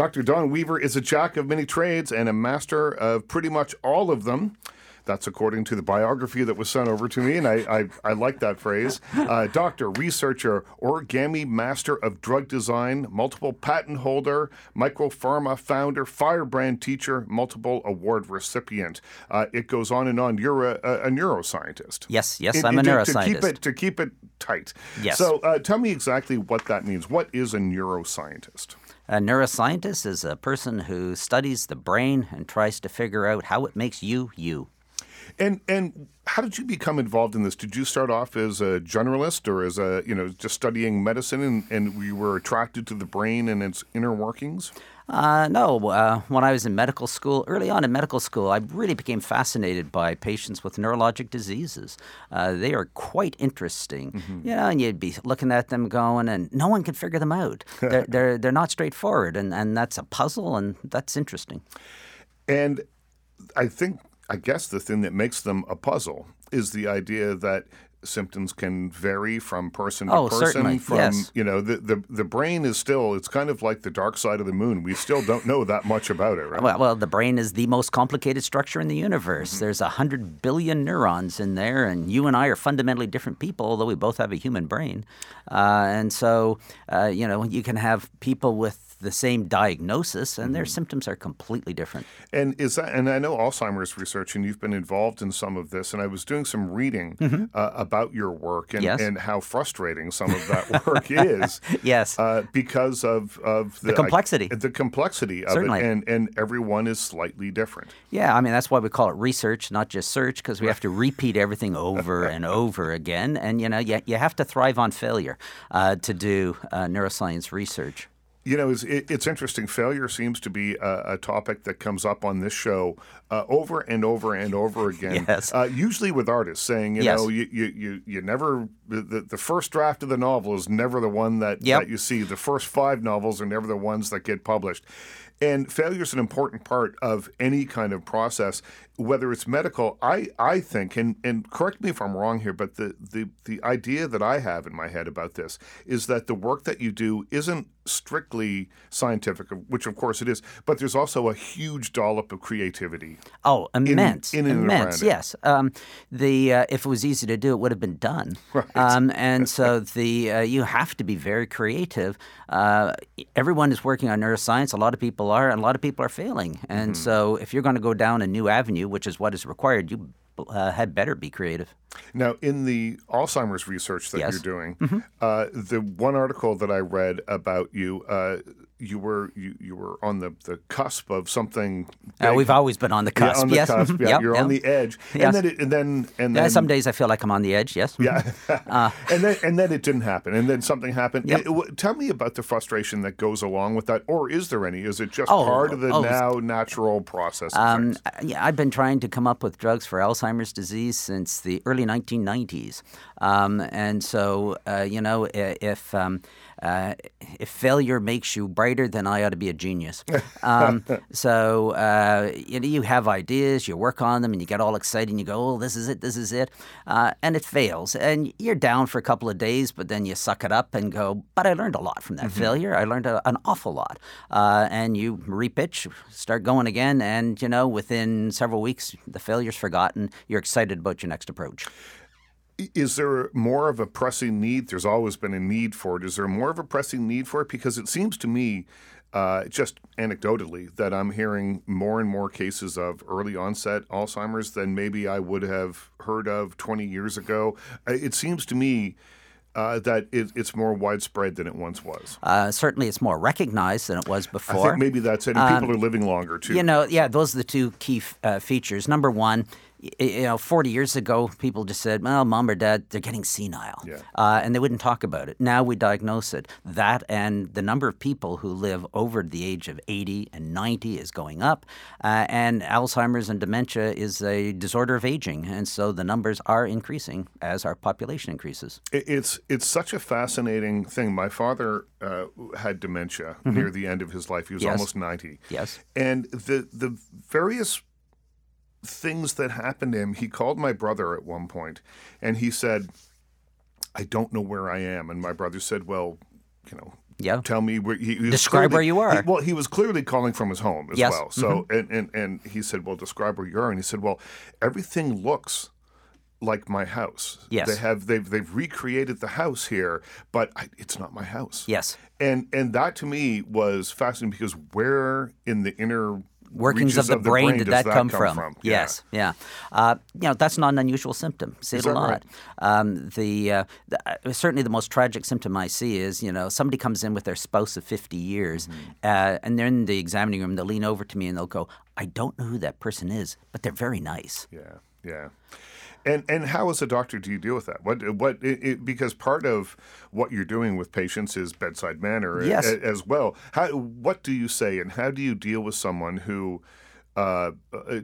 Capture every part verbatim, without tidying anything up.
Doctor Don Weaver is a jack of many trades and a master of pretty much all of them. That's according to the biography that was sent over to me, and I I, I like that phrase. Uh, doctor, researcher, origami master of drug design, multiple patent holder, micropharma founder, firebrand teacher, multiple award recipient. Uh, it goes on and on. You're a, a, a neuroscientist. Yes, yes, it, I'm it, a neuroscientist. To keep it, to keep it tight. Yes. So uh, tell me exactly what that means. What is a neuroscientist? A neuroscientist is a person who studies the brain and tries to figure out how it makes you, you. And and how did you become involved in this? Did you start off as a generalist or as a, you know, just studying medicine and, and we were attracted to the brain and its inner workings? Uh, no. Uh, when I was in medical school, early on in medical school, I really became fascinated by patients with neurologic diseases. Uh, they are quite interesting. Mm-hmm. You know, and you'd be looking at them going, and no one can figure them out. They're, they're, they're not straightforward, and, and that's a puzzle, and that's interesting. And I think... I guess the thing that makes them a puzzle is the idea that symptoms can vary from person to oh, person. Certainly. From, yes. You know, the, the the brain is still, it's kind of like the dark side of the moon. We still don't know that much about it, right? Well, well the brain is the most complicated structure in the universe. Mm-hmm. There's one hundred billion neurons in there, and you and I are fundamentally different people, although we both have a human brain. Uh, and so, uh, you know, you can have people with the same diagnosis, and their mm-hmm. symptoms are completely different. And is that? And I know Alzheimer's research, and you've been involved in some of this, and I was doing some reading mm-hmm. uh, about your work and, yes. and how frustrating some of that work is. Yes. Uh, because of, of the, the complexity. I, the complexity of Certainly. It, and, and everyone is slightly different. Yeah, I mean, that's why we call it research, not just search, because we have to repeat everything over and over again, and you know, you, you have to thrive on failure uh, to do uh, neuroscience research. You know, it's, it's interesting. Failure seems to be a, a topic that comes up on this show uh, over and over and over again, yes. uh, usually with artists saying, you yes. know, you, you, you, you never the, – the first draft of the novel is never the one that, yep. that you see. The first five novels are never the ones that get published. And failure is an important part of any kind of process, whether it's medical. I, I think, and, and correct me if I'm wrong here, but the, the, the idea that I have in my head about this is that the work that you do isn't strictly scientific, which of course it is, but there's also a huge dollop of creativity. Oh, immense, in, in and immense, yes. Um, the uh, if it was easy to do, it would have been done. Right. Um, and so the uh, you have to be very creative. Uh, everyone is working on neuroscience. A lot of people are, and a lot of people are failing. And mm-hmm. so if you're going to go down a new avenue, which is what is required, you uh, had better be creative. Now, in the Alzheimer's research that yes. you're doing, mm-hmm. uh, the one article that I read about you, uh, you were you, you were on the, the cusp of something. Uh, we've always been on the cusp. Yeah, on the yes. cusp. Yeah, yep, you're yep. on the edge. Yes. And then, it, and then, and then yeah, some days I feel like I'm on the edge. Yes. Yeah. uh. And then and then it didn't happen. And then something happened. Yep. It, it, tell me about the frustration that goes along with that, or is there any? Is it just oh, part of the oh, now natural process? Um, yeah, I've been trying to come up with drugs for Alzheimer's disease since the early nineteen nineties, um, and so uh, you know if um, uh, if failure makes you brighter, then I ought to be a genius. Um, so uh, you know, you have ideas, you work on them, and you get all excited, and you go, "Oh, this is it, this is it," uh, and it fails, and you're down for a couple of days, but then you suck it up and go, "But I learned a lot from that mm-hmm. failure. I learned a, an awful lot," uh, and you repitch, start going again, and you know within several weeks the failure's forgotten. You're excited about your next approach. Is there more of a pressing need? There's always been a need for it. Is there more of a pressing need for it? Because it seems to me, uh, just anecdotally, that I'm hearing more and more cases of early onset Alzheimer's than maybe I would have heard of twenty years ago. It seems to me Uh, that it, it's more widespread than it once was. Uh, certainly it's more recognized than it was before. I think maybe that's it. And um, people are living longer, too. You know, yeah, those are the two key f- uh, features. Number one, y- you know, forty years ago, people just said, well, mom or dad, they're getting senile. Yeah. Uh, and they wouldn't talk about it. Now we diagnose it. That and the number of people who live over the age of eighty and ninety is going up. Uh, and Alzheimer's and dementia is a disorder of aging. And so the numbers are increasing as our population increases. It, it's It's such a fascinating thing. My father uh, had dementia mm-hmm. near the end of his life. He was yes. almost ninety. Yes. And the the various things that happened to him, he called my brother at one point, and he said, "I don't know where I am." And my brother said, "Well, you know, Yeah. Tell me where he, he describe clearly, where you are. He, well, he was clearly calling from his home as yes. well. So mm-hmm. and, and and he said, well, describe where you are. And he said, well, everything looks like my house. Yes. They have they've they've recreated the house here, but I, it's not my house. Yes. And and that to me was fascinating because where in the inner workings of the, of the brain, brain did that, that come, come from? from? Yes, yeah. yeah. Uh, you know, that's not an unusual symptom. I see it a lot. Right? Um, the, uh, the uh, certainly the most tragic symptom I see is, you know, somebody comes in with their spouse of fifty years, mm-hmm. uh, and they're in the examining room. They'll lean over to me and they'll go, "I don't know who that person is, but they're very nice." Yeah, yeah. And and how as a doctor do you deal with that? What what it, it, because part of what you're doing with patients is bedside manner yes. as, as well. How what do you say and how do you deal with someone who uh,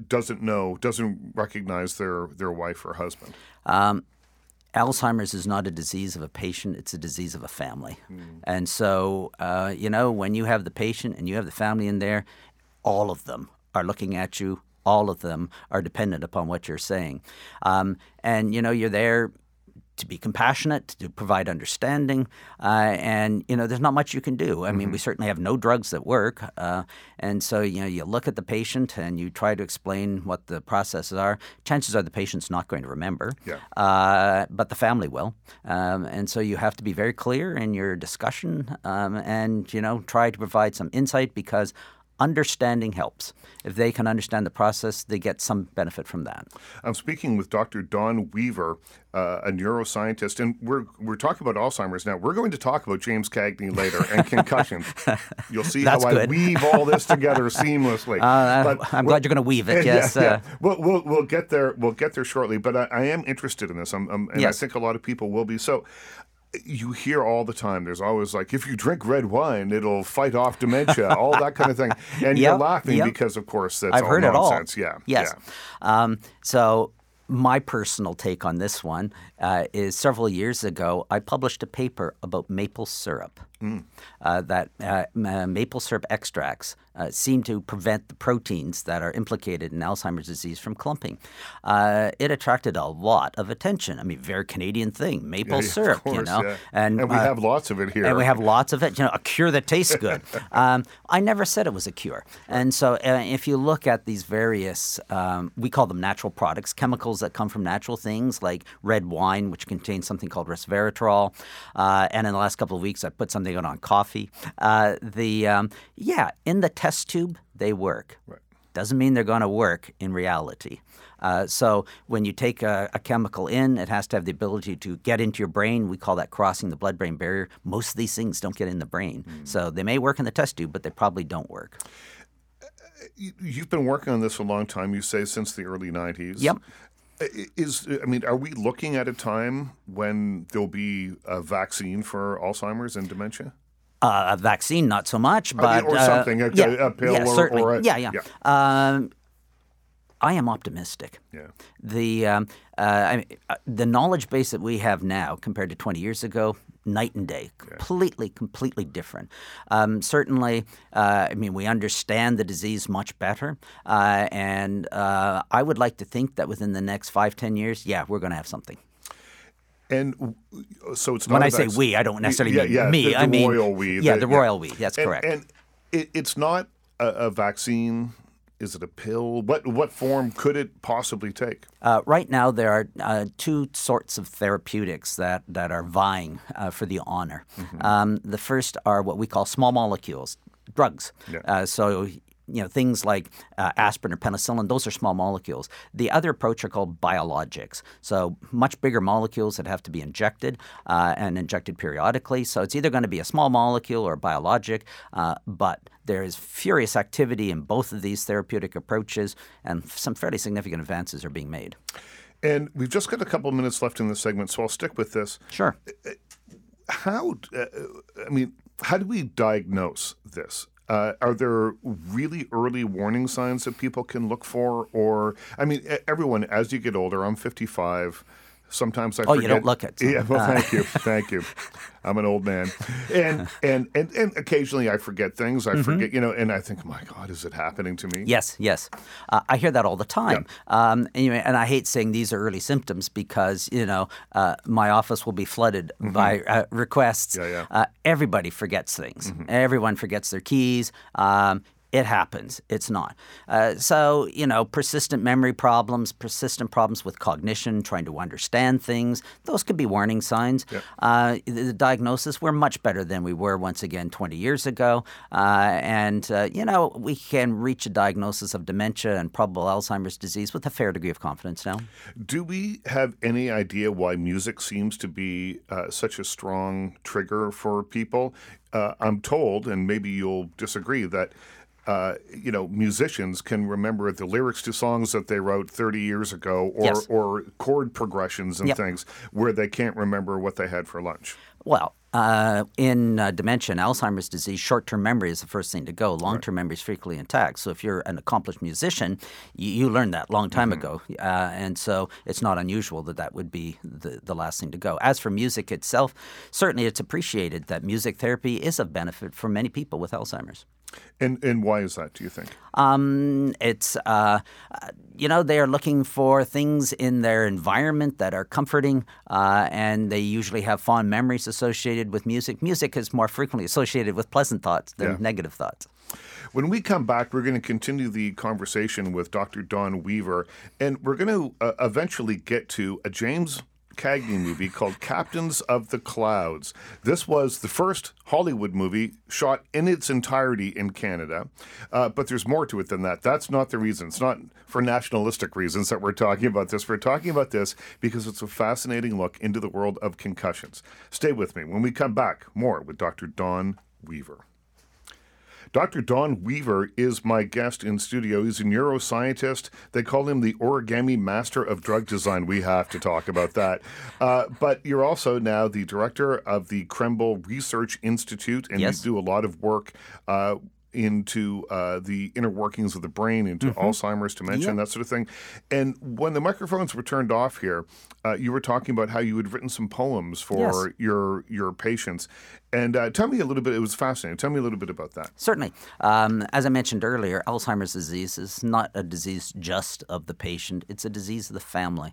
doesn't know doesn't recognize their their wife or husband? Um, Alzheimer's is not a disease of a patient; it's a disease of a family. Mm. And so uh, you know when you have the patient and you have the family in there, all of them are looking at you. All of them are dependent upon what you're saying. Um, and, you know, you're there to be compassionate, to provide understanding. Uh, and, you know, there's not much you can do. I mm-hmm. mean, we certainly have no drugs that work. Uh, and so, you know, you look at the patient and you try to explain what the processes are. Chances are the patient's not going to remember, yeah. uh, but the family will. Um, and so you have to be very clear in your discussion um, and, you know, try to provide some insight because understanding helps. If they can understand the process, they get some benefit from that. I'm speaking with Doctor Don Weaver, uh, a neuroscientist, and we're we're talking about Alzheimer's now. We're going to talk about James Cagney later and concussions. You'll see that's how good. I weave all this together seamlessly. Uh, but I'm glad you're going to weave it. Yes, yeah, yeah. Uh, we'll, we'll we'll get there. We'll get there shortly. But I, I am interested in this, I'm, I'm, and yes. I think a lot of people will be. So. You hear all the time, there's always like, if you drink red wine, it'll fight off dementia, all that kind of thing. And yep, you're laughing yep. because, of course, that's I've all heard nonsense. It all. Yeah. Yes. Yeah. Um, so my personal take on this one uh, is several years ago, I published a paper about maple syrup. Mm. Uh, that uh, maple syrup extracts uh, seem to prevent the proteins that are implicated in Alzheimer's disease from clumping. Uh, it attracted a lot of attention. I mean, very Canadian thing, maple yeah, syrup, course, you know. Yeah. And, and we uh, have lots of it here. And we have lots of it, you know, a cure that tastes good. um, I never said it was a cure. And so uh, if you look at these various, um, we call them natural products, chemicals that come from natural things like red wine, which contains something called resveratrol. Uh, and in the last couple of weeks, I put something They on coffee. Uh, the um, yeah, in the test tube they work. Right. Doesn't mean they're going to work in reality. Uh, so when you take a, a chemical in, it has to have the ability to get into your brain. We call that crossing the blood-brain barrier. Most of these things don't get in the brain, mm. so they may work in the test tube, but they probably don't work. You've been working on this a long time. You say since the early nineties. Yep. Is I mean, are we looking at a time when there'll be a vaccine for Alzheimer's and dementia? Uh, a vaccine, not so much, but I mean, or uh, something, a, yeah, a pill, yeah, or, certainly. or a, yeah, yeah. yeah. Um, I am optimistic. Yeah. The um, uh, I mean, the knowledge base that we have now compared to twenty years ago. Night and day, completely, completely different. Um, certainly, uh, I mean, we understand the disease much better, uh, and uh, I would like to think that within the next five, ten years, yeah, we're going to have something. And so it's not when I say we, I don't necessarily we, yeah, mean yeah, me. The, the I mean royal we. Yeah, the, the royal yeah. we. That's and, correct. And it, it's not a, a vaccine. Is it a pill? What what form could it possibly take? Uh, right now, there are uh, two sorts of therapeutics that, that are vying uh, for the honor. Mm-hmm. Um, the first are what we call small molecules, drugs. Yeah. Uh, so you know things like uh, aspirin or penicillin, those are small molecules. The other approach are called biologics. So much bigger molecules that have to be injected uh, and injected periodically. So it's either going to be a small molecule or a biologic, uh, but there is furious activity in both of these therapeutic approaches, and some fairly significant advances are being made. And we've just got a couple of minutes left in this segment, so I'll stick with this. Sure. How, uh, I mean, how do we diagnose this? Uh, are there really early warning signs that people can look for? Or, I mean, everyone, as you get older, I'm fifty-five. Sometimes I oh, forget. Oh, you don't look it. So. Yeah, well, uh. thank you. Thank you. I'm an old man. And, and, and, and occasionally I forget things. I mm-hmm. forget, you know, and I think, my God, is it happening to me? Yes, yes. Uh, I hear that all the time. Yeah. Um, anyway, and I hate saying these are early symptoms because, you know, uh, my office will be flooded mm-hmm. by uh, requests. Yeah, yeah. Uh, everybody forgets things. Mm-hmm. Everyone forgets their keys. Um It happens. It's not. Uh, so, you know, persistent memory problems, persistent problems with cognition, trying to understand things, those could be warning signs. Yep. Uh, the, the diagnosis, we're much better than we were once again twenty years ago. Uh, and, uh, you know, we can reach a diagnosis of dementia and probable Alzheimer's disease with a fair degree of confidence now. Do we have any idea why music seems to be uh, such a strong trigger for people? Uh, I'm told, and maybe you'll disagree, that Uh, you know, musicians can remember the lyrics to songs that they wrote thirty years ago or, yes. or chord progressions and yep. things where they can't remember what they had for lunch. Well, uh, in uh, dementia and Alzheimer's disease, short-term memory is the first thing to go. Long-term right. memory is frequently intact. So if you're an accomplished musician, you, you learned that long time mm-hmm. ago. Uh, and so it's not unusual that that would be the, the last thing to go. As for music itself, certainly it's appreciated that music therapy is of benefit for many people with Alzheimer's. And and why is that, do you think? Um, it's, uh, you know, they are looking for things in their environment that are comforting, uh, and they usually have fond memories associated with music. Music is more frequently associated with pleasant thoughts than yeah. negative thoughts. When we come back, we're going to continue the conversation with Doctor Don Weaver, and we're going to uh, eventually get to a James Cagney movie called Captains of the Clouds. This was the first Hollywood movie shot in its entirety in Canada, uh, but there's more to it than that. That's not the reason. It's not for nationalistic reasons that we're talking about this. We're talking about this because it's a fascinating look into the world of concussions. Stay with me. When we come back, more with Doctor Don Weaver. Doctor Don Weaver is my guest in studio. He's a neuroscientist. They call him the origami master of drug design. We have to talk about that. Uh, but you're also now the director of the Krembil Research Institute, and yes. you do a lot of work uh, into uh, the inner workings of the brain, into mm-hmm. Alzheimer's, dementia, yep. that sort of thing. And when the microphones were turned off here, uh, you were talking about how you had written some poems for yes. your your patients. And uh, tell me a little bit, it was fascinating, tell me a little bit about that. Certainly. Um, as I mentioned earlier, Alzheimer's disease is not a disease just of the patient, it's a disease of the family.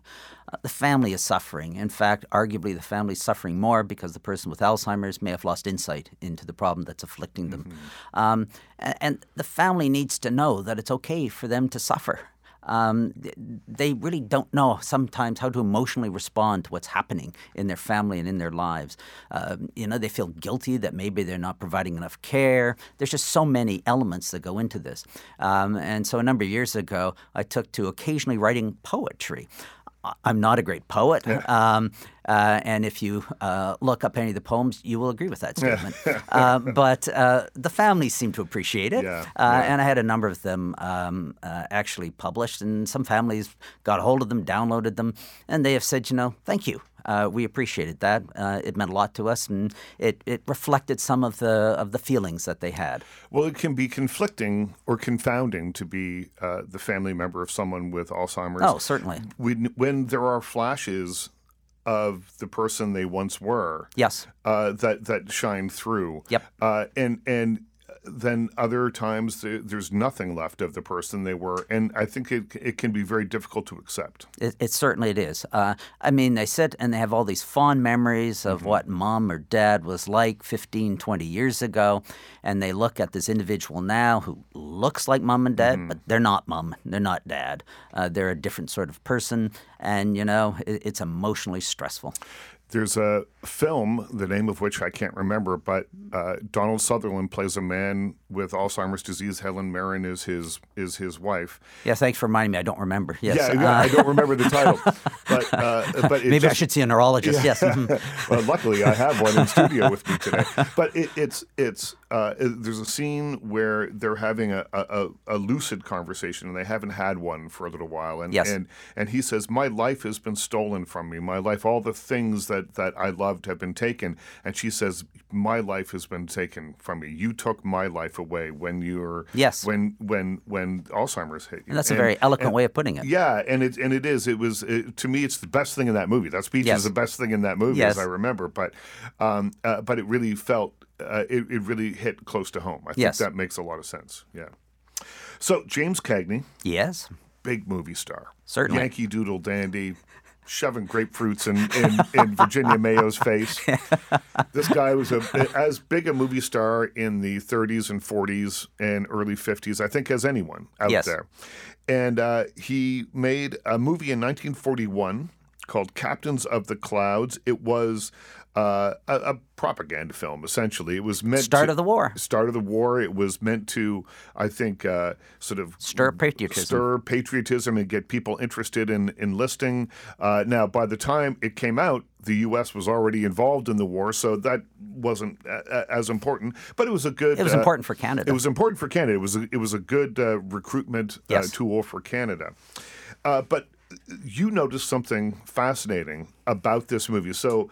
Uh, the family is suffering. In fact, arguably the family is suffering more because the person with Alzheimer's may have lost insight into the problem that's afflicting them. Mm-hmm. Um, and, and the family needs to know that it's okay for them to suffer. Um, they really don't know sometimes how to emotionally respond to what's happening in their family and in their lives. Uh, you know, they feel guilty that maybe they're not providing enough care. There's just so many elements that go into this. Um, and so a number of years ago, I took to occasionally writing poetry. I'm not a great poet, yeah. um, uh, and if you uh, look up any of the poems, you will agree with that statement. Yeah. uh, but uh, the families seem to appreciate it, yeah. Uh, yeah. and I had a number of them um, uh, actually published, and some families got a hold of them, downloaded them, and they have said, you know, thank you. Uh, we appreciated that. Uh, it meant a lot to us, and it, it reflected some of the of the feelings that they had. Well, it can be conflicting or confounding to be uh, the family member of someone with Alzheimer's. Oh, certainly. When, when there are flashes of the person they once were, yes, uh, that that shine through. Yep. Uh, and and. Then other times there's nothing left of the person they were. And I think it, it can be very difficult to accept. It, it certainly it is. Uh, I mean, they sit and they have all these fond memories of mm-hmm. what mom or dad was like fifteen, twenty years ago. And they look at this individual now who looks like mom and dad, mm-hmm. but they're not mom. They're not dad. Uh, they're a different sort of person. And, you know, it, it's emotionally stressful. There's a film, the name of which I can't remember, but uh, Donald Sutherland plays a man with Alzheimer's disease. Helen Mirren is his is his wife. Yeah, thanks for reminding me. I don't remember. Yes. Yeah, yeah uh, I don't remember the title. But, uh, but maybe just, I should see a neurologist. Yeah. Yes. Well, luckily, I have one in studio with me today. But it, it's it's uh, there's a scene where they're having a, a, a lucid conversation, and they haven't had one for a little while. And, yes. and and he says, my life has been stolen from me. My life, all the things that, that I loved have been taken. And she says, my life has been taken from me. You took my life away when you're yes. when when when Alzheimer's hit you. And that's and, a very eloquent and, way of putting it. Yeah, and it and it is. It was it, to me, it's the best thing in that movie. That speech yes. is the best thing in that movie, yes. as I remember. But um, uh, but it really felt. Uh, it, it really hit close to home. I think yes. that makes a lot of sense. Yeah. So James Cagney. Yes. Big movie star. Certainly. Yankee Doodle Dandy, shoving grapefruits in, in, in Virginia Mayo's face. This guy was a, as big a movie star in the thirties and forties and early fifties, I think, as anyone out yes. there. And uh, he made a movie in nineteen forty-one called Captains of the Clouds. It was... Uh, a, a propaganda film, essentially. It was meant start to, of the war. Start of the war. It was meant to, I think, uh, sort of stir patriotism, stir patriotism, and get people interested in enlisting. Uh, now, by the time it came out, the U S was already involved in the war, so that wasn't uh, as important. But it was a good. It was uh, important for Canada. It was important for Canada. It was a, it was a good uh, recruitment yes. uh, tool for Canada. Uh, but you noticed something fascinating about this movie, so.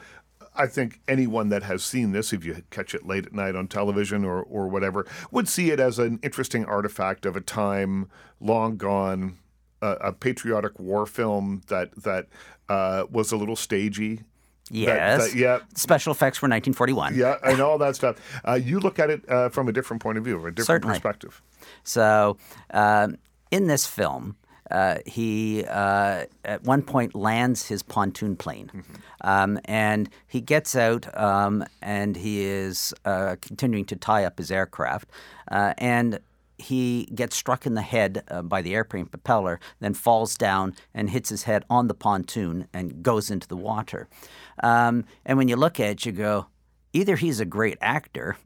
I think anyone that has seen this, if you catch it late at night on television or, or whatever, would see it as an interesting artifact of a time long gone, uh, a patriotic war film that that uh, was a little stagey. Yes. That, that, yeah. Special effects were nineteen forty-one. Yeah, and all that stuff. Uh, you look at it uh, from a different point of view, a different Certainly. Perspective. So um, in this film... Uh, he, uh, at one point, lands his pontoon plane. Mm-hmm. um, and he gets out um, and he is uh, continuing to tie up his aircraft. Uh, and he gets struck in the head uh, by the airplane propeller, then falls down and hits his head on the pontoon and goes into the water. Um, and when you look at it, you go, either he's a great actor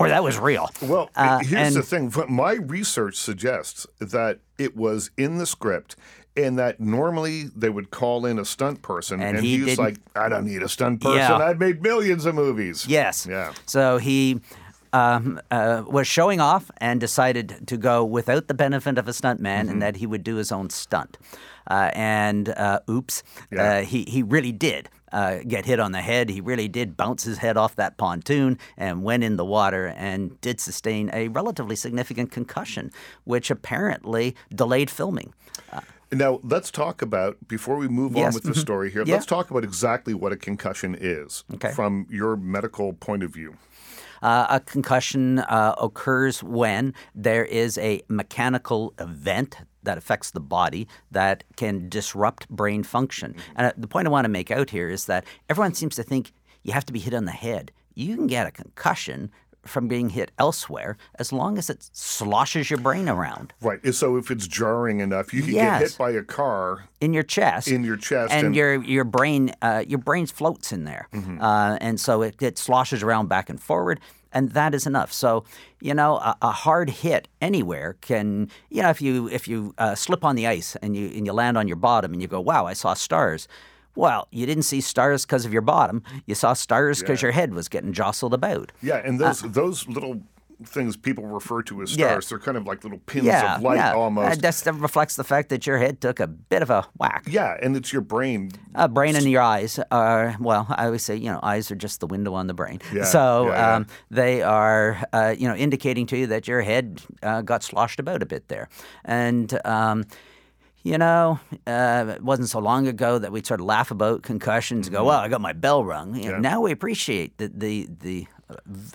or that was real. Well, uh, here's and, the thing. My research suggests that it was in the script and that normally they would call in a stunt person. And, and he he's like, I don't need a stunt person. Yeah. I've made millions of movies. Yes. Yeah. So he um, uh, was showing off and decided to go without the benefit of a stuntman mm-hmm. and that he would do his own stunt. Uh, and uh, oops, yeah. uh, he, he really did. Uh, get hit on the head. He really did bounce his head off that pontoon and went in the water and did sustain a relatively significant concussion, which apparently delayed filming. Uh, now, let's talk about, before we move yes, on with mm-hmm. the story here, yeah. let's talk about exactly what a concussion is okay. from your medical point of view. Uh, a concussion uh, occurs when there is a mechanical event that affects the body that can disrupt brain function. And the point I want to make out here is that everyone seems to think you have to be hit on the head. You can get a concussion from being hit elsewhere as long as it sloshes your brain around. Right. So if it's jarring enough, you can yes. get hit by a car in your chest. In your chest, and, and... your your brain uh, your brain floats in there, mm-hmm. uh, and so it, it sloshes around back and forward. And that is enough. So, you know, a, a hard hit anywhere can, you know, if you if you uh, slip on the ice and you and you land on your bottom and you go, wow, I saw stars. Well, you didn't see stars because of your bottom. You saw stars because yeah. your head was getting jostled about. Yeah, and those uh, those little things people refer to as stars. Yeah. They're kind of like little pins yeah, of light yeah. almost. That's, that reflects the fact that your head took a bit of a whack. Yeah, and it's your brain. Uh, brain and your eyes are, well, I always say, you know, eyes are just the window on the brain. Yeah, so yeah, um, yeah. they are, uh, you know, indicating to you that your head uh, got sloshed about a bit there. And... Um, You know, uh, it wasn't so long ago that we'd sort of laugh about concussions, mm-hmm. go, well, I got my bell rung. You yeah. know, now we appreciate the, the, the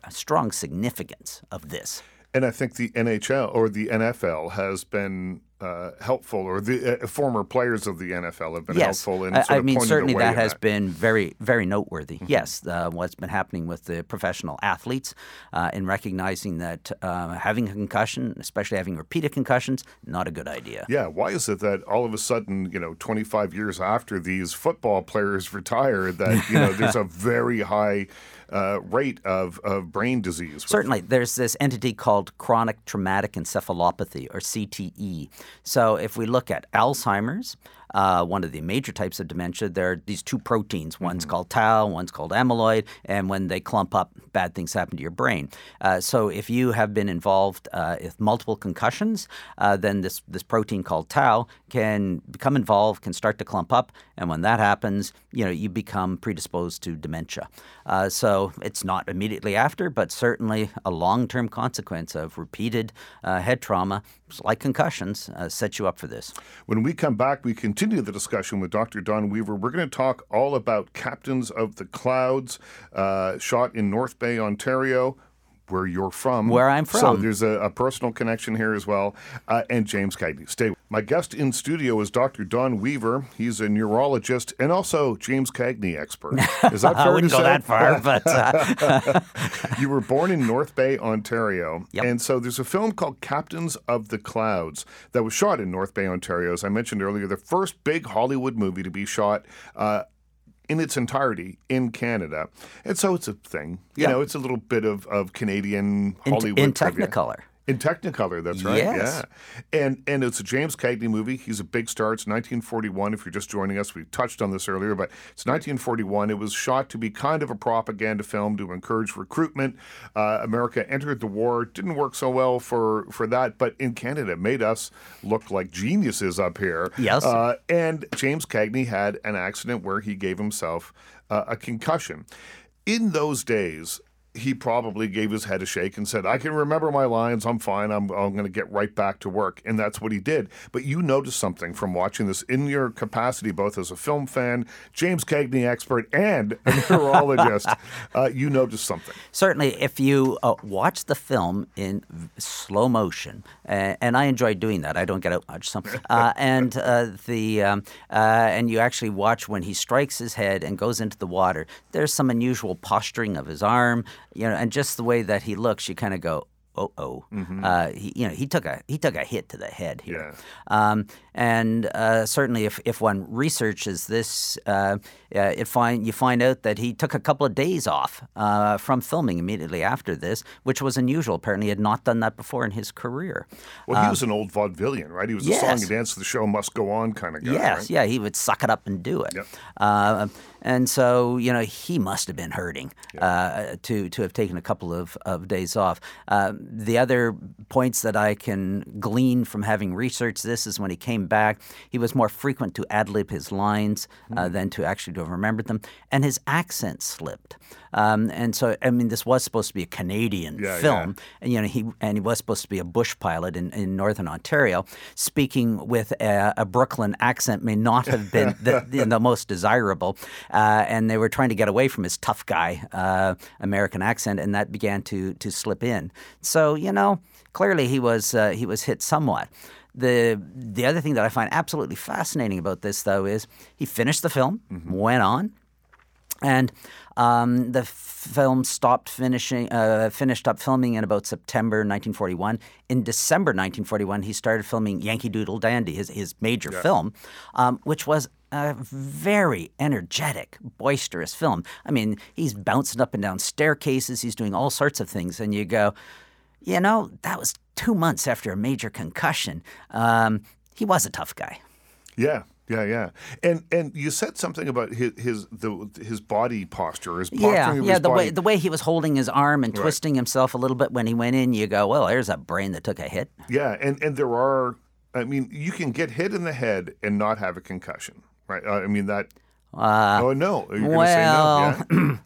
strong significance of this. And I think the N H L or the N F L has been uh, helpful, or the uh, former players of the N F L have been yes. helpful in sort I, I of mean, pointing certainly the way that has that. Been very, very noteworthy. Mm-hmm. Yes, uh, what's been happening with the professional athletes uh, in recognizing that uh, having a concussion, especially having repeated concussions, not a good idea. Yeah, why is it that all of a sudden, you know, twenty-five years after these football players retire, that you know there's a very high Uh, rate of, of brain disease. Certainly. There's this entity called chronic traumatic encephalopathy, or C T E. So if we look at Alzheimer's, uh, one of the major types of dementia, there are these two proteins. One's mm-hmm. called tau, one's called amyloid, and when they clump up, bad things happen to your brain. Uh, so if you have been involved uh, with multiple concussions, uh, then this, this protein called tau can become involved, can start to clump up, and when that happens, you know, you become predisposed to dementia. Uh, so it's not immediately after, but certainly a long-term consequence of repeated uh, head trauma, like concussions, uh, set you up for this. When we come back, we continue the discussion with Doctor Don Weaver. We're going to talk all about Captains of the Clouds, uh, shot in North Bay, Ontario, where you're from. Where I'm from. So there's a, a personal connection here as well. Uh, and James Cagney. Stay with us. My guest in studio is Doctor Don Weaver. He's a neurologist and also James Cagney expert. Is that fair to say? I wouldn't go that far, but... Uh... You were born in North Bay, Ontario. Yep. And so there's a film called Captains of the Clouds that was shot in North Bay, Ontario. As I mentioned earlier, the first big Hollywood movie to be shot uh, in its entirety in Canada. And so it's a thing. You yeah. know, it's a little bit of, of Canadian Hollywood. In, in Technicolor. In Technicolor, that's right. Yes. Yeah. And and it's a James Cagney movie. He's a big star. It's nineteen forty-one. If you're just joining us, we touched on this earlier, but it's nineteen forty-one. It was shot to be kind of a propaganda film to encourage recruitment. Uh, America entered the war. Didn't work so well for, for that, but in Canada, made us look like geniuses up here. Yes. Uh, and James Cagney had an accident where he gave himself uh, a concussion. In those days, he probably gave his head a shake and said, I can remember my lines. I'm fine. I'm, I'm going to get right back to work. And that's what he did. But you noticed something from watching this in your capacity, both as a film fan, James Cagney expert, and a neurologist. uh, you noticed something. Certainly, if you uh, watch the film in slow motion, uh, and I enjoy doing that. I don't get out much. Some, uh, and, uh, the, um, uh, and you actually watch when he strikes his head and goes into the water, there's some unusual posturing of his arm. You know, and just the way that he looks, you kind of go, "Oh, oh." Mm-hmm. Uh, he, you know, he took a he took a hit to the head here. Yeah. Um, and uh, certainly, if, if one researches this, uh, uh, it find you find out that he took a couple of days off uh, from filming immediately after this, which was unusual. Apparently, he had not done that before in his career. Well, he um, was an old vaudevillian, right? He was yes. a song and dance, the show must go on kind of guy. Yes, right? Yeah, he would suck it up and do it. Yep. Uh, And so, you know, he must have been hurting yeah. uh, to to have taken a couple of, of days off. Uh, the other points that I can glean from having researched this is when he came back, he was more frequent to ad-lib his lines uh, mm-hmm. than to actually to have remembered them. And his accent slipped. Um, and so, I mean, this was supposed to be a Canadian yeah, film. Yeah. And, you know, he and he was supposed to be a bush pilot in, in northern Ontario. Speaking with a, a Brooklyn accent may not have been the, the, the most desirable. Uh, and they were trying to get away from his tough guy uh, American accent, and that began to to slip in. So, you know, clearly he was uh, he was hit somewhat. The the other thing that I find absolutely fascinating about this, though, is he finished the film, mm-hmm. went on, and um, the film stopped finishing uh, finished up filming in about September nineteen forty-one. In December nineteen forty-one, he started filming Yankee Doodle Dandy, his his major yeah. film, um, which was a very energetic, boisterous film. I mean, he's bouncing up and down staircases. He's doing all sorts of things. And you go, you know, that was two months after a major concussion. Um, he was a tough guy. Yeah. Yeah, yeah, and and you said something about his his, the, his body posture, his posture. Yeah, yeah, his the body. way the way he was holding his arm and twisting right. himself a little bit when he went in. You go, well, there's a brain that took a hit. Yeah, and and there are, I mean, you can get hit in the head and not have a concussion, right? I mean that. Uh, oh no, you're well, going to say no. Yeah.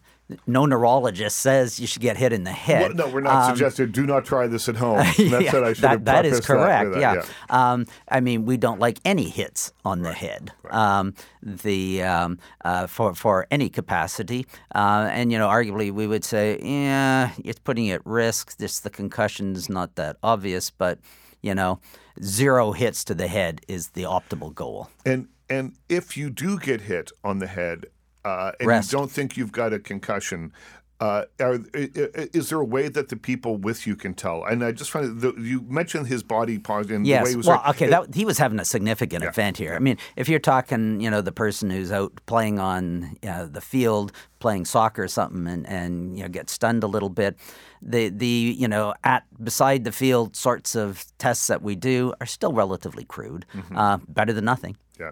No neurologist says you should get hit in the head. Well, no, we're not um, suggesting. Do not try this at home. That's yeah, what I should that, have that is correct. That, yeah. yeah. Um, I mean, we don't like any hits on right. the head. Right. Um, the um, uh, for for any capacity, uh, and you know, arguably, we would say, yeah, it's putting you at risk. This the concussion is not that obvious, but you know, zero hits to the head is the optimal goal. And and if you do get hit on the head. Uh, and Rest. you don't think you've got a concussion, uh, are, is there a way that the people with you can tell? And I just find that you mentioned his body posture. And yes. The way he was well, like, okay. It, that, he was having a significant yeah. event here. I mean, if you're talking, you know, the person who's out playing on uh, the field, playing soccer or something, and, and you know, get stunned a little bit, the the you know at beside the field sorts of tests that we do are still relatively crude, mm-hmm. uh, better than nothing. Yeah.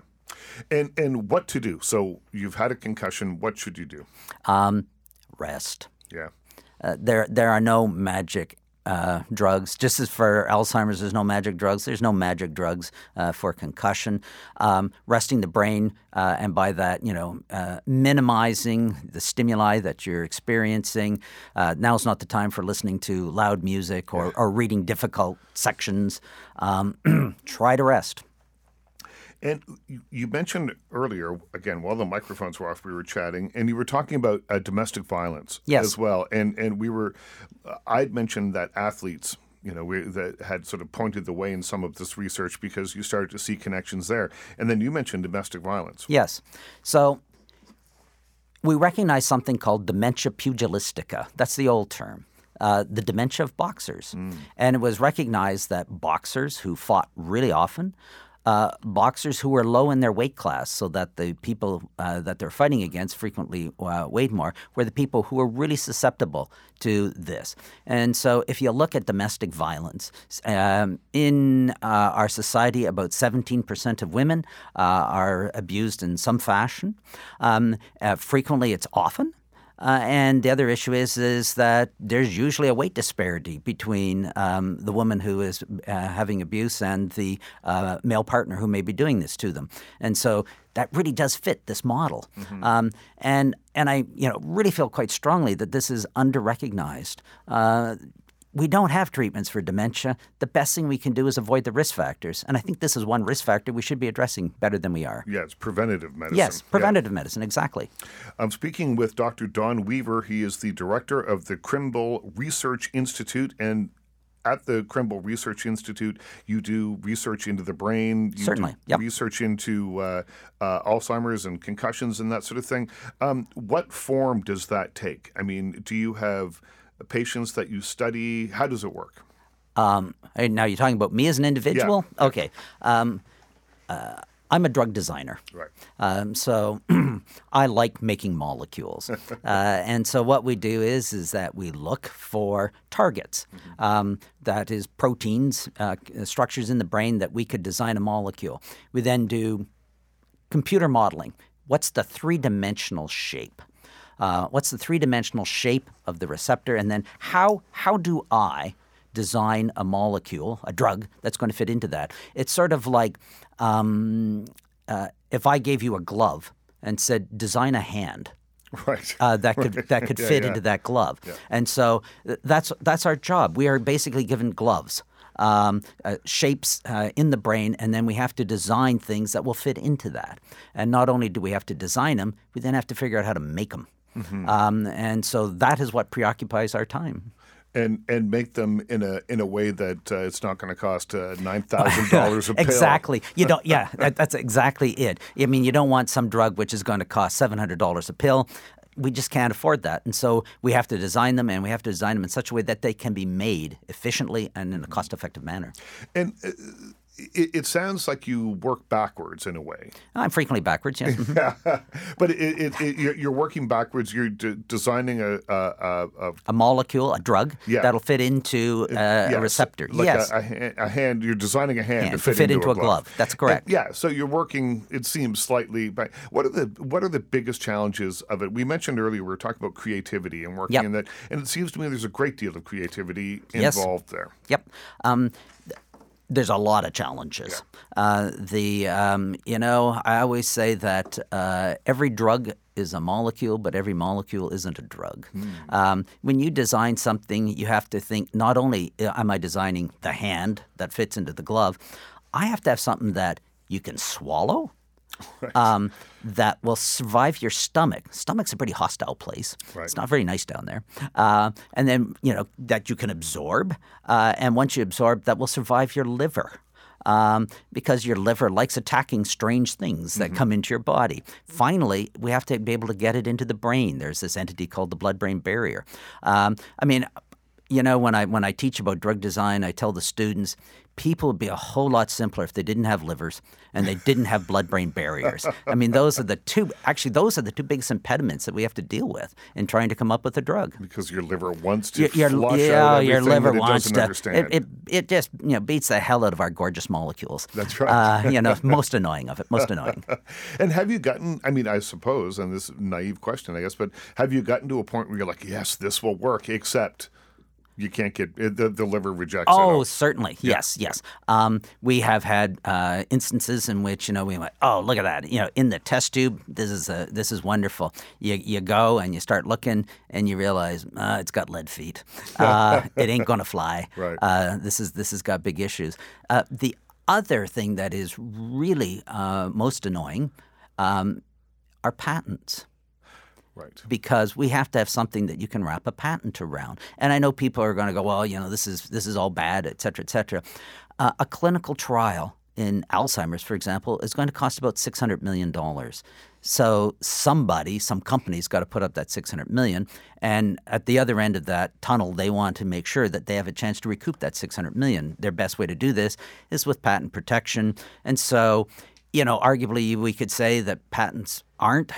And and what to do? So you've had a concussion. What should you do? Um, rest. Yeah. Uh, there there are no magic uh, drugs. Just as for Alzheimer's, there's no magic drugs. There's no magic drugs uh, for concussion. Um, resting the brain, uh, and by that, you know, uh, minimizing the stimuli that you're experiencing. Uh, now's not the time for listening to loud music or, or reading difficult sections. Um, try to rest. And you mentioned earlier, again, while the microphones were off, we were chatting, and you were talking about uh, domestic violence yes. as well. And and we were, uh, I'd mentioned that athletes, you know, we, that had sort of pointed the way in some of this research because you started to see connections there. And then you mentioned domestic violence. Yes. So we recognize something called dementia pugilistica. That's the old term. Uh, the dementia of boxers. Mm. And it was recognized that boxers who fought really often Uh, boxers who were low in their weight class, so that the people uh, that they're fighting against frequently uh, weighed more, were the people who were really susceptible to this. And so if you look at domestic violence, um, in uh, our society, about seventeen percent of women uh, are abused in some fashion. Um, uh, frequently, it's often. Uh, and the other issue is is that there's usually a weight disparity between um, the woman who is uh, having abuse and the uh, male partner who may be doing this to them. And so that really does fit this model. Mm-hmm. Um, and and I you know really feel quite strongly that this is under-recognized. Uh, we don't have treatments for dementia. The best thing we can do is avoid the risk factors. And I think this is one risk factor we should be addressing better than we are. Yeah, it's preventative medicine. Yes, preventative yeah. medicine, exactly. I'm speaking with Doctor Don Weaver. He is the director of the Krembil Research Institute. And at the Krembil Research Institute, you do research into the brain. You Certainly, yep. research into uh, uh, Alzheimer's and concussions and that sort of thing. Um, what form does that take? I mean, do you have patients that you study? How does it work? Um, now you're talking about me as an individual? Yeah. Okay. Um, uh, I'm a drug designer. Right. Um, so I like making molecules. uh, and so what we do is is that we look for targets. Mm-hmm. Um, that is proteins, uh, structures in the brain that we could design a molecule. We then do computer modeling. What's the three-dimensional shape? Uh, what's the three-dimensional shape of the receptor? And then how how do I design a molecule, a drug, that's going to fit into that? It's sort of like um, uh, if I gave you a glove and said, design a hand. Right. Uh, that could right. that could yeah, fit yeah. into that glove. Yeah. And so that's that's our job. We are basically given gloves. Um, uh, shapes uh, in the brain, and then we have to design things that will fit into that. And not only do we have to design them, we then have to figure out how to make them. Mm-hmm. Um, and so that is what preoccupies our time. And and make them in a in a way that uh, it's not going to cost uh, nine thousand dollars a pill. Exactly. You don't. Yeah, that, that's exactly it. I mean, you don't want some drug which is going to cost seven hundred dollars a pill. We just can't afford that. And so we have to design them, and we have to design them in such a way that they can be made efficiently and in a cost-effective manner. And uh, it, it sounds like you work backwards in a way. I'm frequently backwards, yes. Mm-hmm. yeah. But it, it, it, you're working backwards. You're de- designing a a, a... a molecule, a drug, yeah. that'll fit into uh, yes. a receptor. Like yes. A, a hand. You're designing a hand, hand to, fit to fit into, into a, glove. a glove. That's correct. And, yeah. So you're working, it seems, slightly back. What are the What are the biggest challenges of it? We mentioned earlier we were talking about creativity and working yep. in that, and it seems to me there's a great deal of creativity involved yes. there. Yep. Um, th- there's a lot of challenges. Yeah. Uh, the um, you know, I always say that uh, every drug is a molecule, but every molecule isn't a drug. Mm. Um, when you design something, you have to think not only am I designing the hand that fits into the glove, I have to have something that you can swallow. Right. Um, that will survive your stomach. Stomach's a pretty hostile place. Right. It's not very nice down there. Uh, and then, you know, that you can absorb. Uh, and once you absorb, that will survive your liver. Um, because your liver likes attacking strange things that mm-hmm. come into your body. Finally, we have to be able to get it into the brain. There's this entity called the blood-brain barrier. Um, I mean, you know, when I when I teach about drug design, I tell the students, people would be a whole lot simpler if they didn't have livers and they didn't have blood-brain barriers. I mean, those are the two – actually, those are the two biggest impediments that we have to deal with in trying to come up with a drug. Because your liver wants to your, your, flush yeah, out everything your liver that it wants doesn't to, understand. It, it, it just you know beats the hell out of our gorgeous molecules. That's right. Uh, you know, most annoying of it, most annoying. And have you gotten – I mean, I suppose, and this is a naive question, I guess, but have you gotten to a point where you're like, yes, this will work, except – You can't get the, – the liver rejects it. Oh, certainly. Yeah. Yes, yes. Um, we have had uh, instances in which, you know, we went, oh, look at that. You know, in the test tube, this is a, this is wonderful. You you go and you start looking and you realize uh, it's got lead feet. Uh, it ain't going to fly. Right. Uh, this is this has got big issues. Uh, the other thing that is really uh, most annoying um, are patents. Right. Because we have to have something that you can wrap a patent around. And I know people are going to go, well, you know, this is this is all bad, et cetera, et cetera. Uh, a clinical trial in Alzheimer's, for example, is going to cost about six hundred million dollars. So somebody, some company's got to put up that six hundred million dollars. And at the other end of that tunnel, they want to make sure that they have a chance to recoup that six hundred million dollars. Their best way to do this is with patent protection. And so, you know, arguably we could say that patents aren't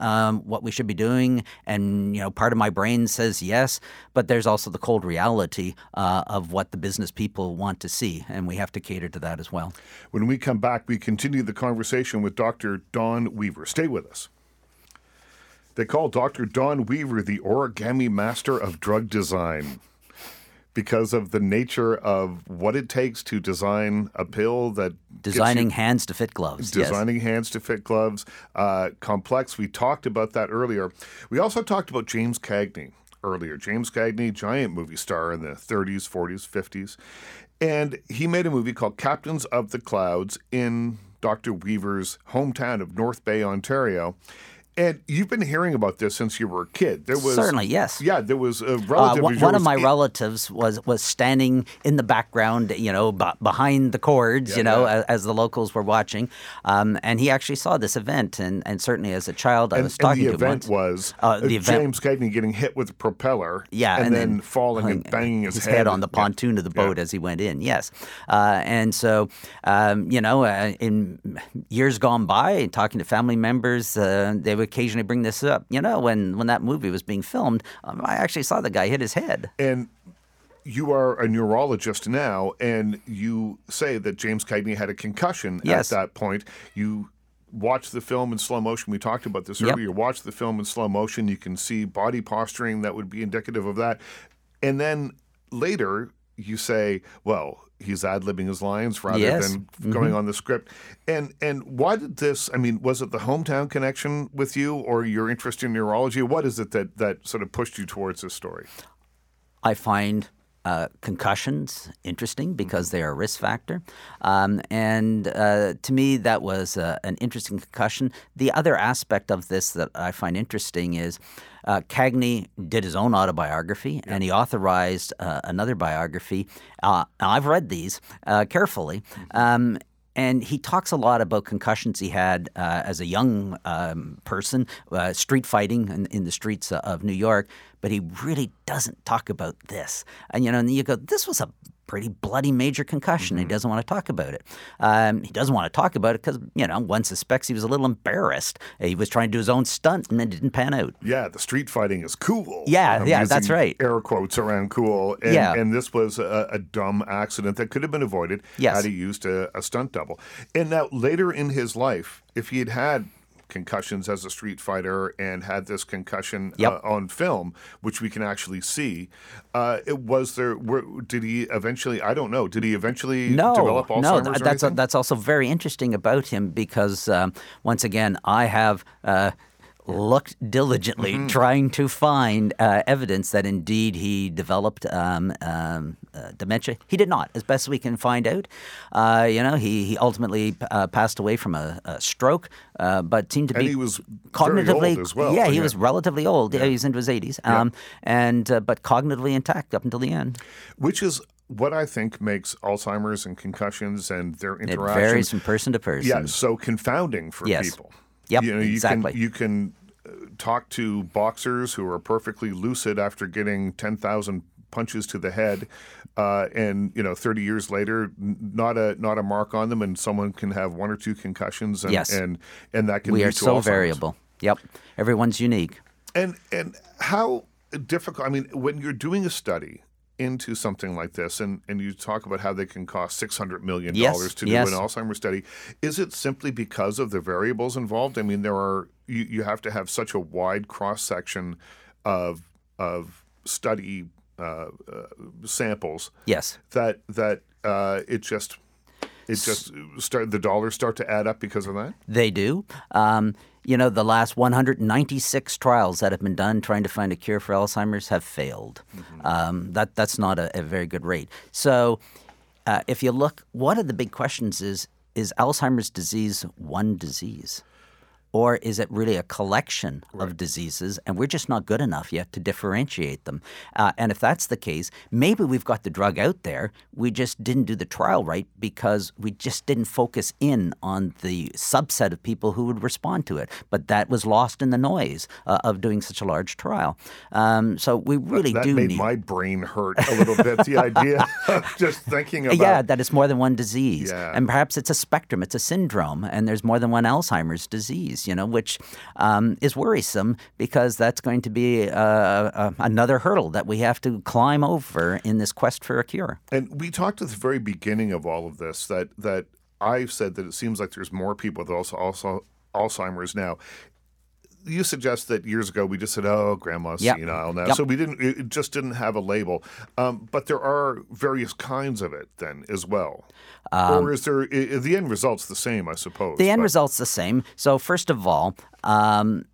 um, what we should be doing, and you know, part of my brain says yes, but there's also the cold reality uh, of what the business people want to see, and we have to cater to that as well. When we come back, we continue the conversation with Doctor Don Weaver. Stay with us. They call Doctor Don Weaver the origami master of drug design, because of the nature of what it takes to design a pill that designing gets you, hands to fit gloves. Designing yes. hands to fit gloves. Uh, complex. We talked about that earlier. We also talked about James Cagney earlier. James Cagney, giant movie star in the thirties, forties, fifties. And he made a movie called Captains of the Clouds in Doctor Weaver's hometown of North Bay, Ontario. And you've been hearing about this since you were a kid. There was certainly yes. Yeah, there was a relative. Uh, one one was, of my it, relatives was was standing in the background, you know, b- behind the cords, yeah, you know, yeah. as, as the locals were watching, um, and he actually saw this event. And, and certainly as a child, I and, was talking to him. And the event once, was uh, the event, James Cagney getting hit with a propeller, yeah, and, and then, then falling hung, and banging his, his head, head on the yeah. pontoon of the boat yeah. as he went in. Yes, uh, and so um, you know, uh, in years gone by, talking to family members, uh, they. Occasionally bring this up. You know, when, when that movie was being filmed, um, I actually saw the guy hit his head. And you are a neurologist now, and you say that James Cagney had a concussion yes. at that point. You watch the film in slow motion. We talked about this earlier. Yep. You watch the film in slow motion. You can see body posturing that would be indicative of that. And then later you say, well, he's ad-libbing his lines rather yes. than going mm-hmm. on the script. And and why did this, I mean, was it the hometown connection with you or your interest in neurology? What is it that, that sort of pushed you towards this story? I find uh, concussions interesting because they are a risk factor. Um, and uh, to me, that was uh, an interesting concussion. The other aspect of this that I find interesting is Uh, Cagney did his own autobiography, yeah. and he authorized uh, another biography. Uh, I've read these uh, carefully, um, and he talks a lot about concussions he had uh, as a young um, person, uh, street fighting in, in the streets of New York, but he really doesn't talk about this. And you know, and you go, this was a pretty bloody major concussion. Mm-hmm. He doesn't want to talk about it. Um, he doesn't want to talk about it because, you know, one suspects he was a little embarrassed. He was trying to do his own stunt and it didn't pan out. Yeah, the street fighting is cool. Yeah, I'm yeah, that's right. Air quotes around cool. And, yeah. and this was a, a dumb accident that could have been avoided yes. had he used a, a stunt double. And now later in his life, if he had had concussions as a street fighter and had this concussion yep. uh, on film, which we can actually see. Uh, it was there. Were, did he eventually? I don't know. Did he eventually no, develop Alzheimer's? No, th- that's a, that's also very interesting about him because um, once again, I have. Uh, looked diligently mm-hmm. trying to find uh, evidence that indeed he developed um, um, uh, dementia. He did not, as best we can find out. Uh, you know, he, he ultimately uh, passed away from a, a stroke, uh, but seemed to and be he was cognitively very old as well. Yeah, he yeah. was relatively old. Yeah. Yeah, he was into his eighties, um, yeah. and uh, but cognitively intact up until the end. Which is what I think makes Alzheimer's and concussions and their interactions. It varies from person to person. Yeah, so confounding for yes. people. Yep, you know, you exactly. Can, you can talk to boxers who are perfectly lucid after getting ten thousand punches to the head, uh, and you know, thirty years later, not a not a mark on them, and someone can have one or two concussions, and yes. and, and that can we lead are to so Alzheimer's. Variable. Yep, everyone's unique. And and how difficult? I mean, when you're doing a study into something like this, and, and you talk about how they can cost six hundred million dollars yes, to do yes. an Alzheimer's study. Is it simply because of the variables involved? I mean, there are you, you have to have such a wide cross-section of of study uh, uh, samples yes. that that uh, it just it just start the dollars start to add up because of that? They do. Um, you know, the last one hundred ninety-six trials that have been done trying to find a cure for Alzheimer's have failed. Mm-hmm. Um, that that's not a, a very good rate. So uh, if you look, one of the big questions is, is Alzheimer's disease one disease? Or is it really a collection right. of diseases, and we're just not good enough yet to differentiate them? Uh, and if that's the case, maybe we've got the drug out there. We just didn't do the trial right because we just didn't focus in on the subset of people who would respond to it. But that was lost in the noise uh, of doing such a large trial. Um, so we really that, that do need— That made my brain hurt a little bit, the idea of just thinking about— Yeah, that it's more than one disease. Yeah. And perhaps it's a spectrum, it's a syndrome, and there's more than one Alzheimer's disease. You know, which um, is worrisome because that's going to be uh, uh, another hurdle that we have to climb over in this quest for a cure. And we talked at the very beginning of all of this that that I've said that it seems like there's more people that also, also Alzheimer's now. You suggest that years ago we just said, oh, grandma's yep. senile now. Yep. So we didn't, it just didn't have a label. Um, but there are various kinds of it then as well. Um, or is there, is the end result's the same, I suppose. The end but... result's the same. So first of all, um,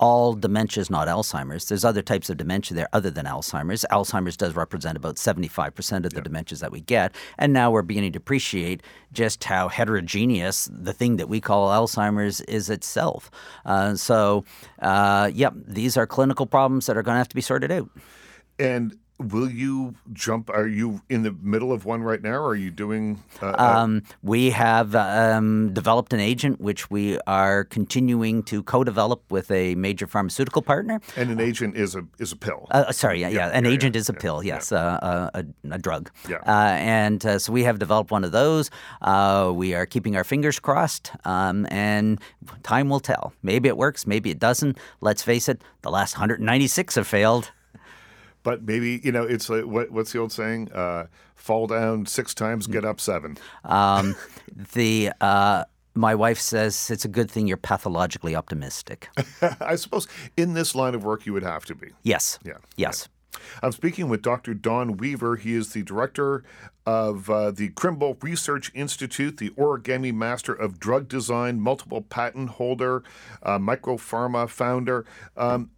all dementia is not Alzheimer's. There's other types of dementia there other than Alzheimer's. Alzheimer's does represent about seventy-five percent of the yeah. dementias that we get. And now we're beginning to appreciate just how heterogeneous the thing that we call Alzheimer's is itself. Uh, so, uh, yep, these are clinical problems that are going to have to be sorted out. And will you jump? Are you in the middle of one right now? Or are you doing? Uh, um, we have um, developed an agent, which we are continuing to co-develop with a major pharmaceutical partner. And an agent is a is a pill. Uh, sorry, yeah, yeah. yeah an yeah, agent yeah, is a yeah, pill. Yes, yeah. uh, a, a drug. Yeah. Uh, and uh, so we have developed one of those. Uh, we are keeping our fingers crossed, um, and time will tell. Maybe it works. Maybe it doesn't. Let's face it. The last one hundred ninety-six have failed. But maybe, you know, it's like, what, what's the old saying? Uh, fall down six times, get up seven. Um, the uh, my wife says it's a good thing you're pathologically optimistic. I suppose in this line of work you would have to be. Yes. Yeah. Yes. Yeah. I'm speaking with Doctor Don Weaver. He is the director of uh, the Krembil Research Institute, the origami master of drug design, multiple patent holder, uh, micropharma founder. Um,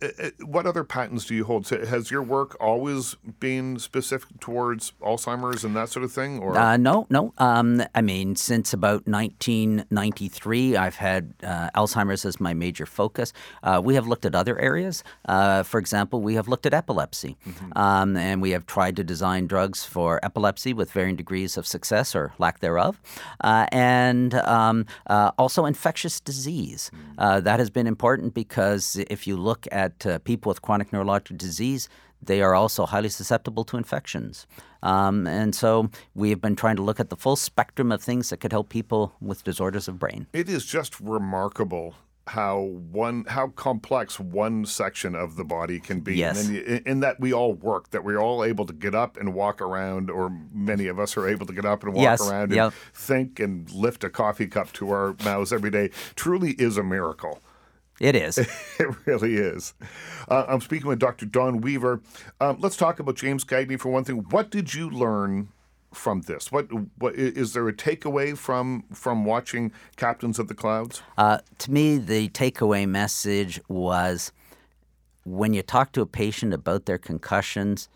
what other patents do you hold? Has your work always been specific towards Alzheimer's and that sort of thing? Or uh, no, no. Um, I mean, since about nineteen ninety-three, I've had uh, Alzheimer's as my major focus. Uh, we have looked at other areas. Uh, for example, we have looked at epilepsy. Mm-hmm. Um, and we have tried to design drugs for epilepsy with varying degrees of success or lack thereof. Uh, and um, uh, also infectious disease. Mm-hmm. Uh, that has been important because if you look at uh, people with chronic neurologic disease, they are also highly susceptible to infections. Um, and so we have been trying to look at the full spectrum of things that could help people with disorders of brain. It is just remarkable how one, how complex one section of the body can be, yes. and, in, in that we all work, that we're all able to get up and walk around, or many of us are able to get up and walk yes. around and yep. think and lift a coffee cup to our mouths every day, truly is a miracle. It is. It really is. Uh, I'm speaking with Doctor Don Weaver. Um, let's talk about James Cagney for one thing. What did you learn from this? What, what is there a takeaway from from watching Captains of the Clouds? Uh, to me, the takeaway message was when you talk to a patient about their concussions,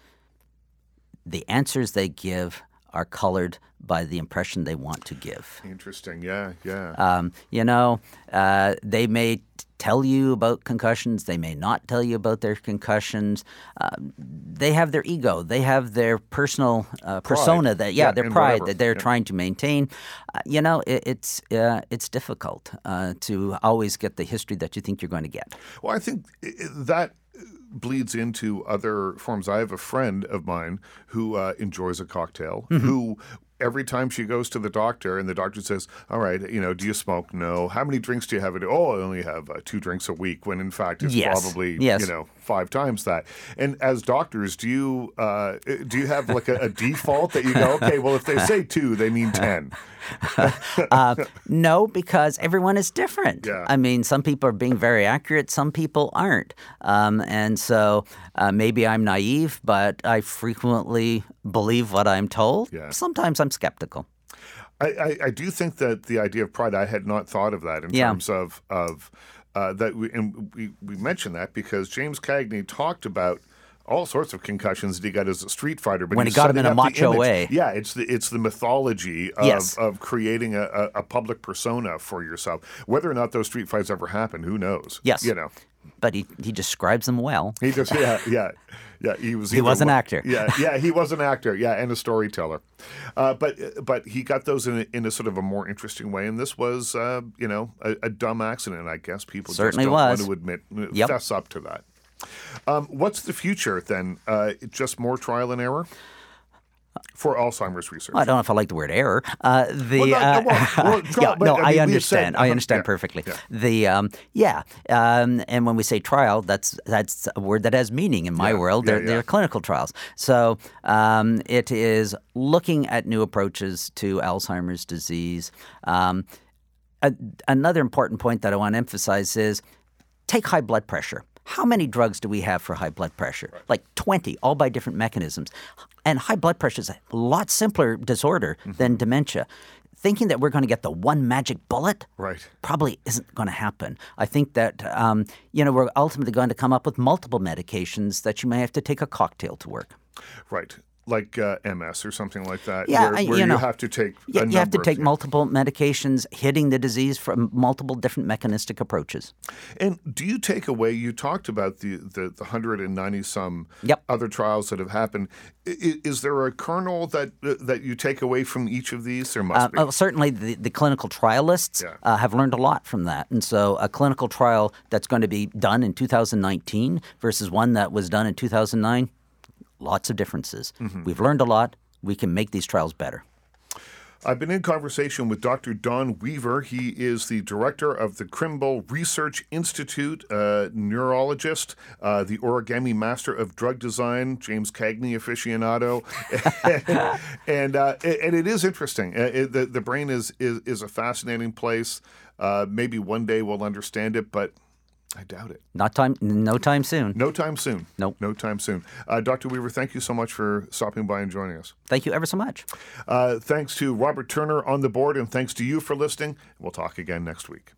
the answers they give are colored by the impression they want to give. Interesting. Yeah, yeah. Um, you know, uh, they may t- tell you about concussions. They may not tell you about their concussions. Uh, they have their ego. They have their personal uh, persona. That yeah, yeah their pride whatever. that they're yeah. trying to maintain. Uh, you know, it, it's uh, it's difficult uh, to always get the history that you think you're going to get. Well, I think that bleeds into other forms. I have a friend of mine who uh, enjoys a cocktail, mm-hmm. who every time she goes to the doctor and the doctor says, all right, you know, do you smoke? No. How many drinks do you have? Oh, I only have uh, two drinks a week, when in fact it's yes. probably, yes. you know, five times that. And as doctors, do you uh, do you have like a, a default that you go, okay, well, if they say two, they mean ten? uh, no, because everyone is different. Yeah. I mean, some people are being very accurate. Some people aren't. Um, and so uh, maybe I'm naive, but I frequently believe what I'm told. Yeah. Sometimes I'm skeptical. I, I, I do think that the idea of pride, I had not thought of that in yeah. terms of of uh, that. We, and we, we mentioned that because James Cagney talked about all sorts of concussions that he got as a street fighter. But when he got him in a macho way. Yeah, it's the it's the mythology of, yes. of creating a, a public persona for yourself. Whether or not those street fights ever happened, who knows? Yes. You know. But he, he describes them well. He just yeah yeah yeah he was he was an one, actor yeah yeah he was an actor yeah and a storyteller, uh, but but he got those in a, in a sort of a more interesting way, and this was uh, you know a, a dumb accident, I guess people certainly just don't was. want to admit yep. fess up to that. Um, what's the future then? Uh, just more trial and error. For Alzheimer's research. Well, I don't know if I like the word error. Uh, the, well, no, no, well, well, trial, yeah, but, no I, mean, I understand. I understand yeah, perfectly. Yeah. The um, yeah, um, and when we say trial, that's that's a word that has meaning in my yeah, world. They're, yeah, yeah. they're clinical trials. So um, it is looking at new approaches to Alzheimer's disease. Um, a, another important point that I want to emphasize is take high blood pressure. How many drugs do we have for high blood pressure? Right. Like twenty, all by different mechanisms. And high blood pressure is a lot simpler disorder mm-hmm. than dementia. Thinking that we're going to get the one magic bullet right. probably isn't going to happen. I think that um, you know we're ultimately going to come up with multiple medications that you may have to take a cocktail to work. Right. Like uh, M S or something like that, yeah, where, where you, know, you have to take a number. You have to take of, multiple medications, hitting the disease from multiple different mechanistic approaches. And do you take away, you talked about the, the, the one hundred ninety-some yep. other trials that have happened. Is, is there a kernel that that you take away from each of these? There must uh, be. Uh, certainly the, the clinical trialists yeah. uh, have learned a lot from that. And so a clinical trial that's going to be done in two thousand nineteen versus one that was done in two thousand nine, lots of differences. Mm-hmm. We've learned a lot. We can make these trials better. I've been in conversation with Doctor Don Weaver. He is the director of the Krembil Research Institute, a neurologist, uh, the origami master of drug design, James Cagney aficionado. and uh, and it is interesting. It, the, the brain is, is, is a fascinating place. Uh, maybe one day we'll understand it, but I doubt it. Not time. No time soon. No time soon. Nope. No time soon. Uh, Doctor Weaver, thank you so much for stopping by and joining us. Thank you ever so much. Uh, thanks to Robert Turner on the board, and thanks to you for listening. We'll talk again next week.